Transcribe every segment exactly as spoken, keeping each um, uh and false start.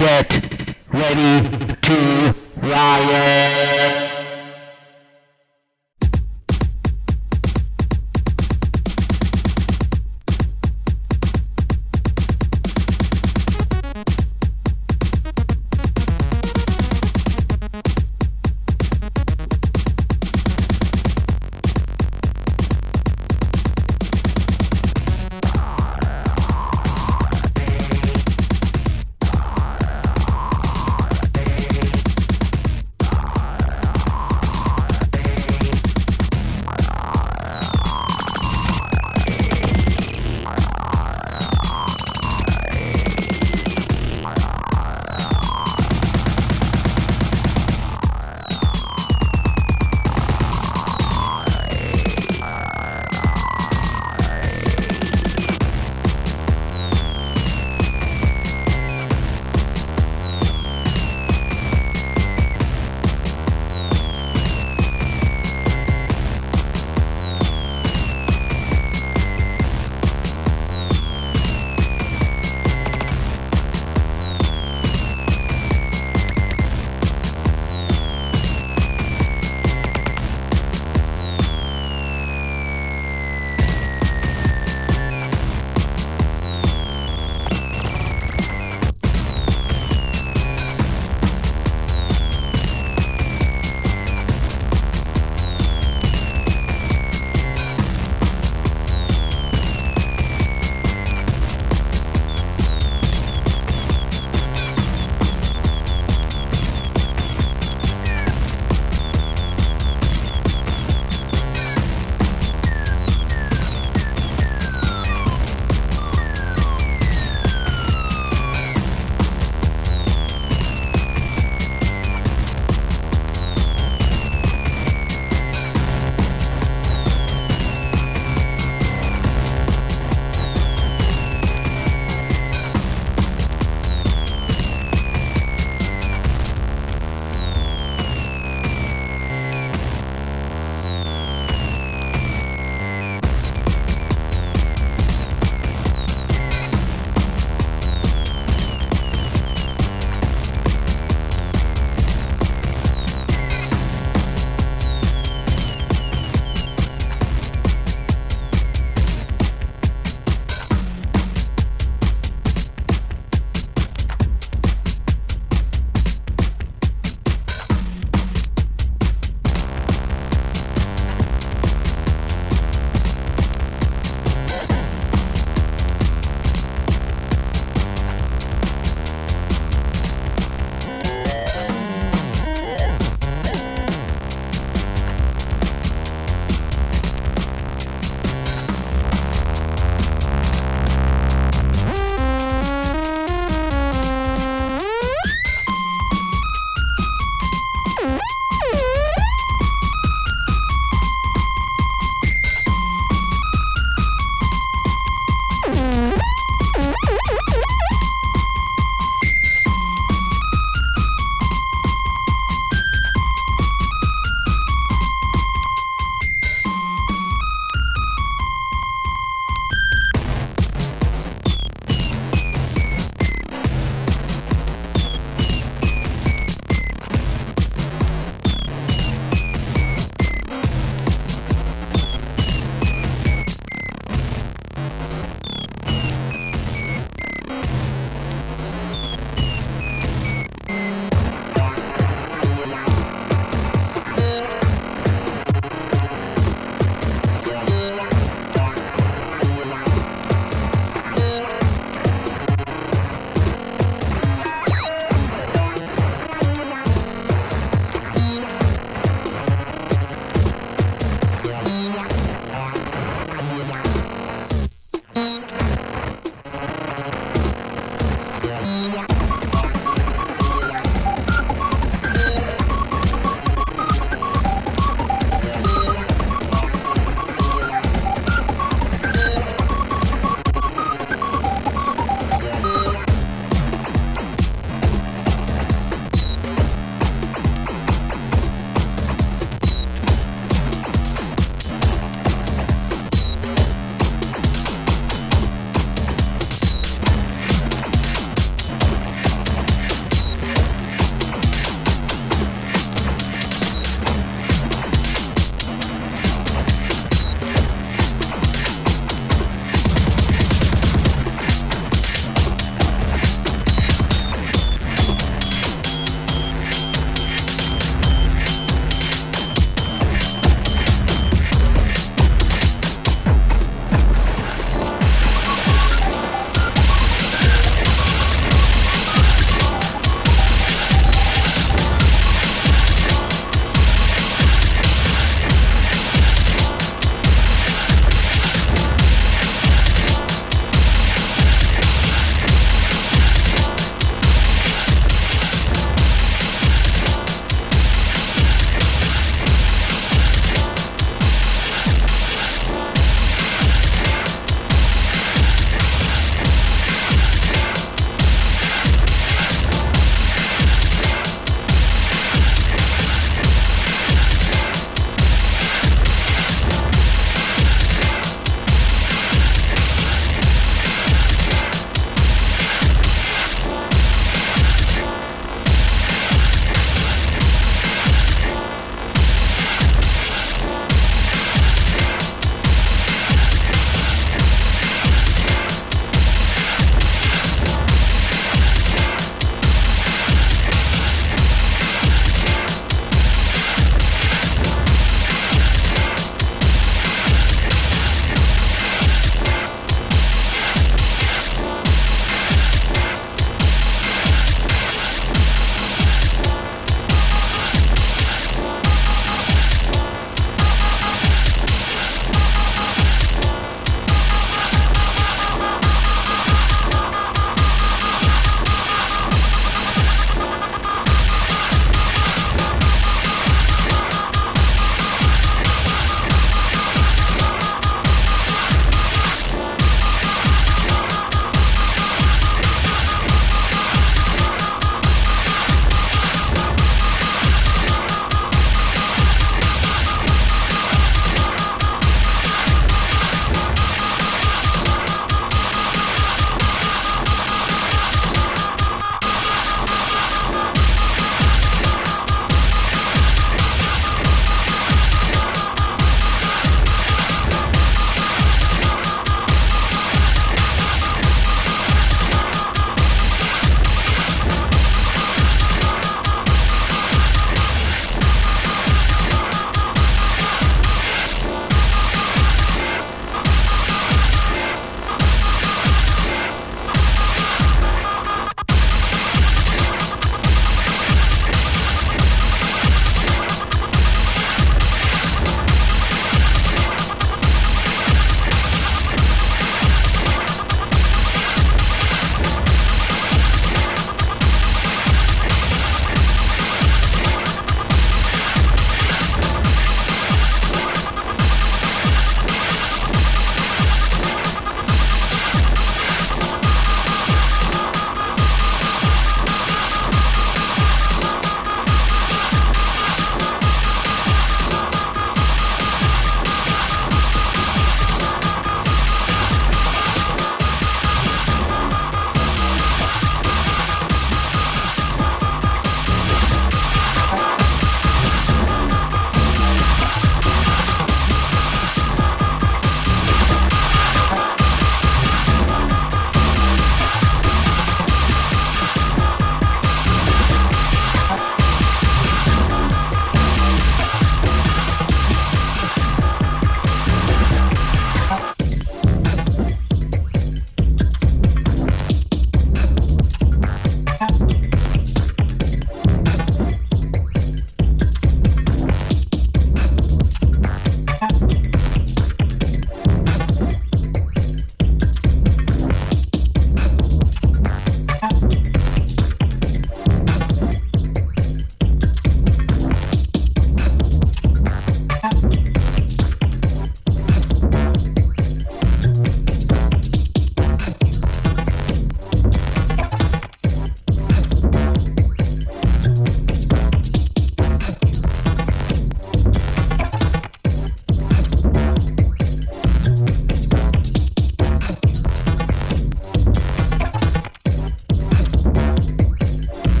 Get ready to riot!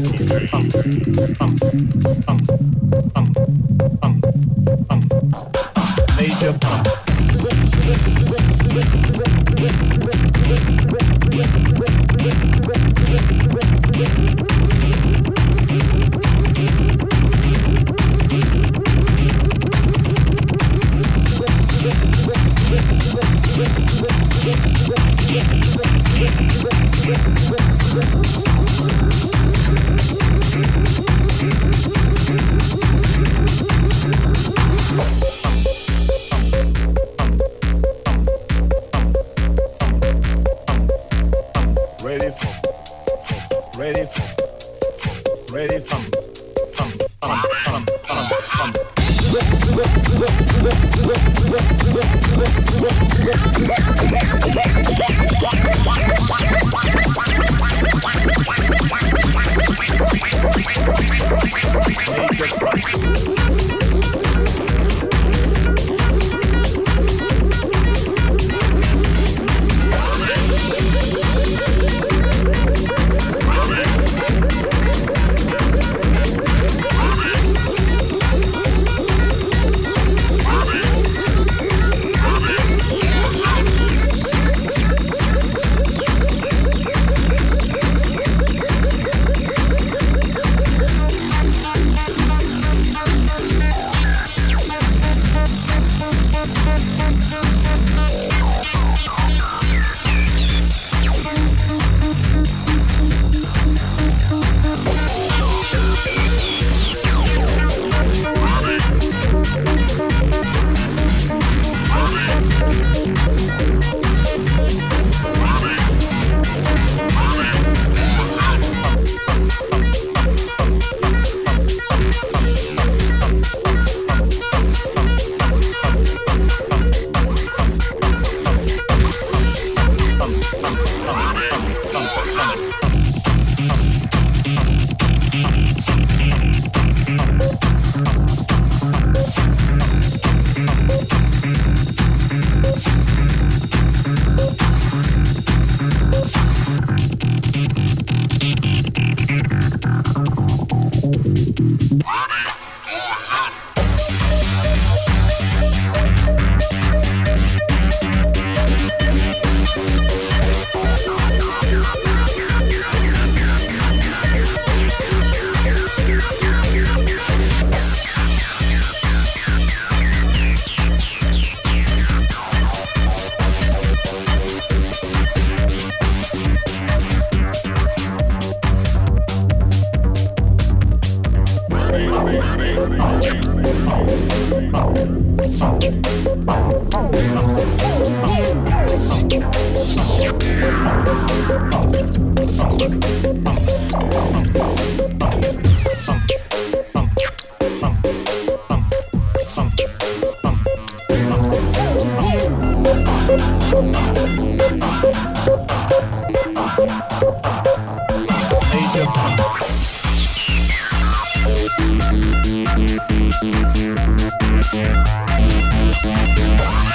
We'll be right back.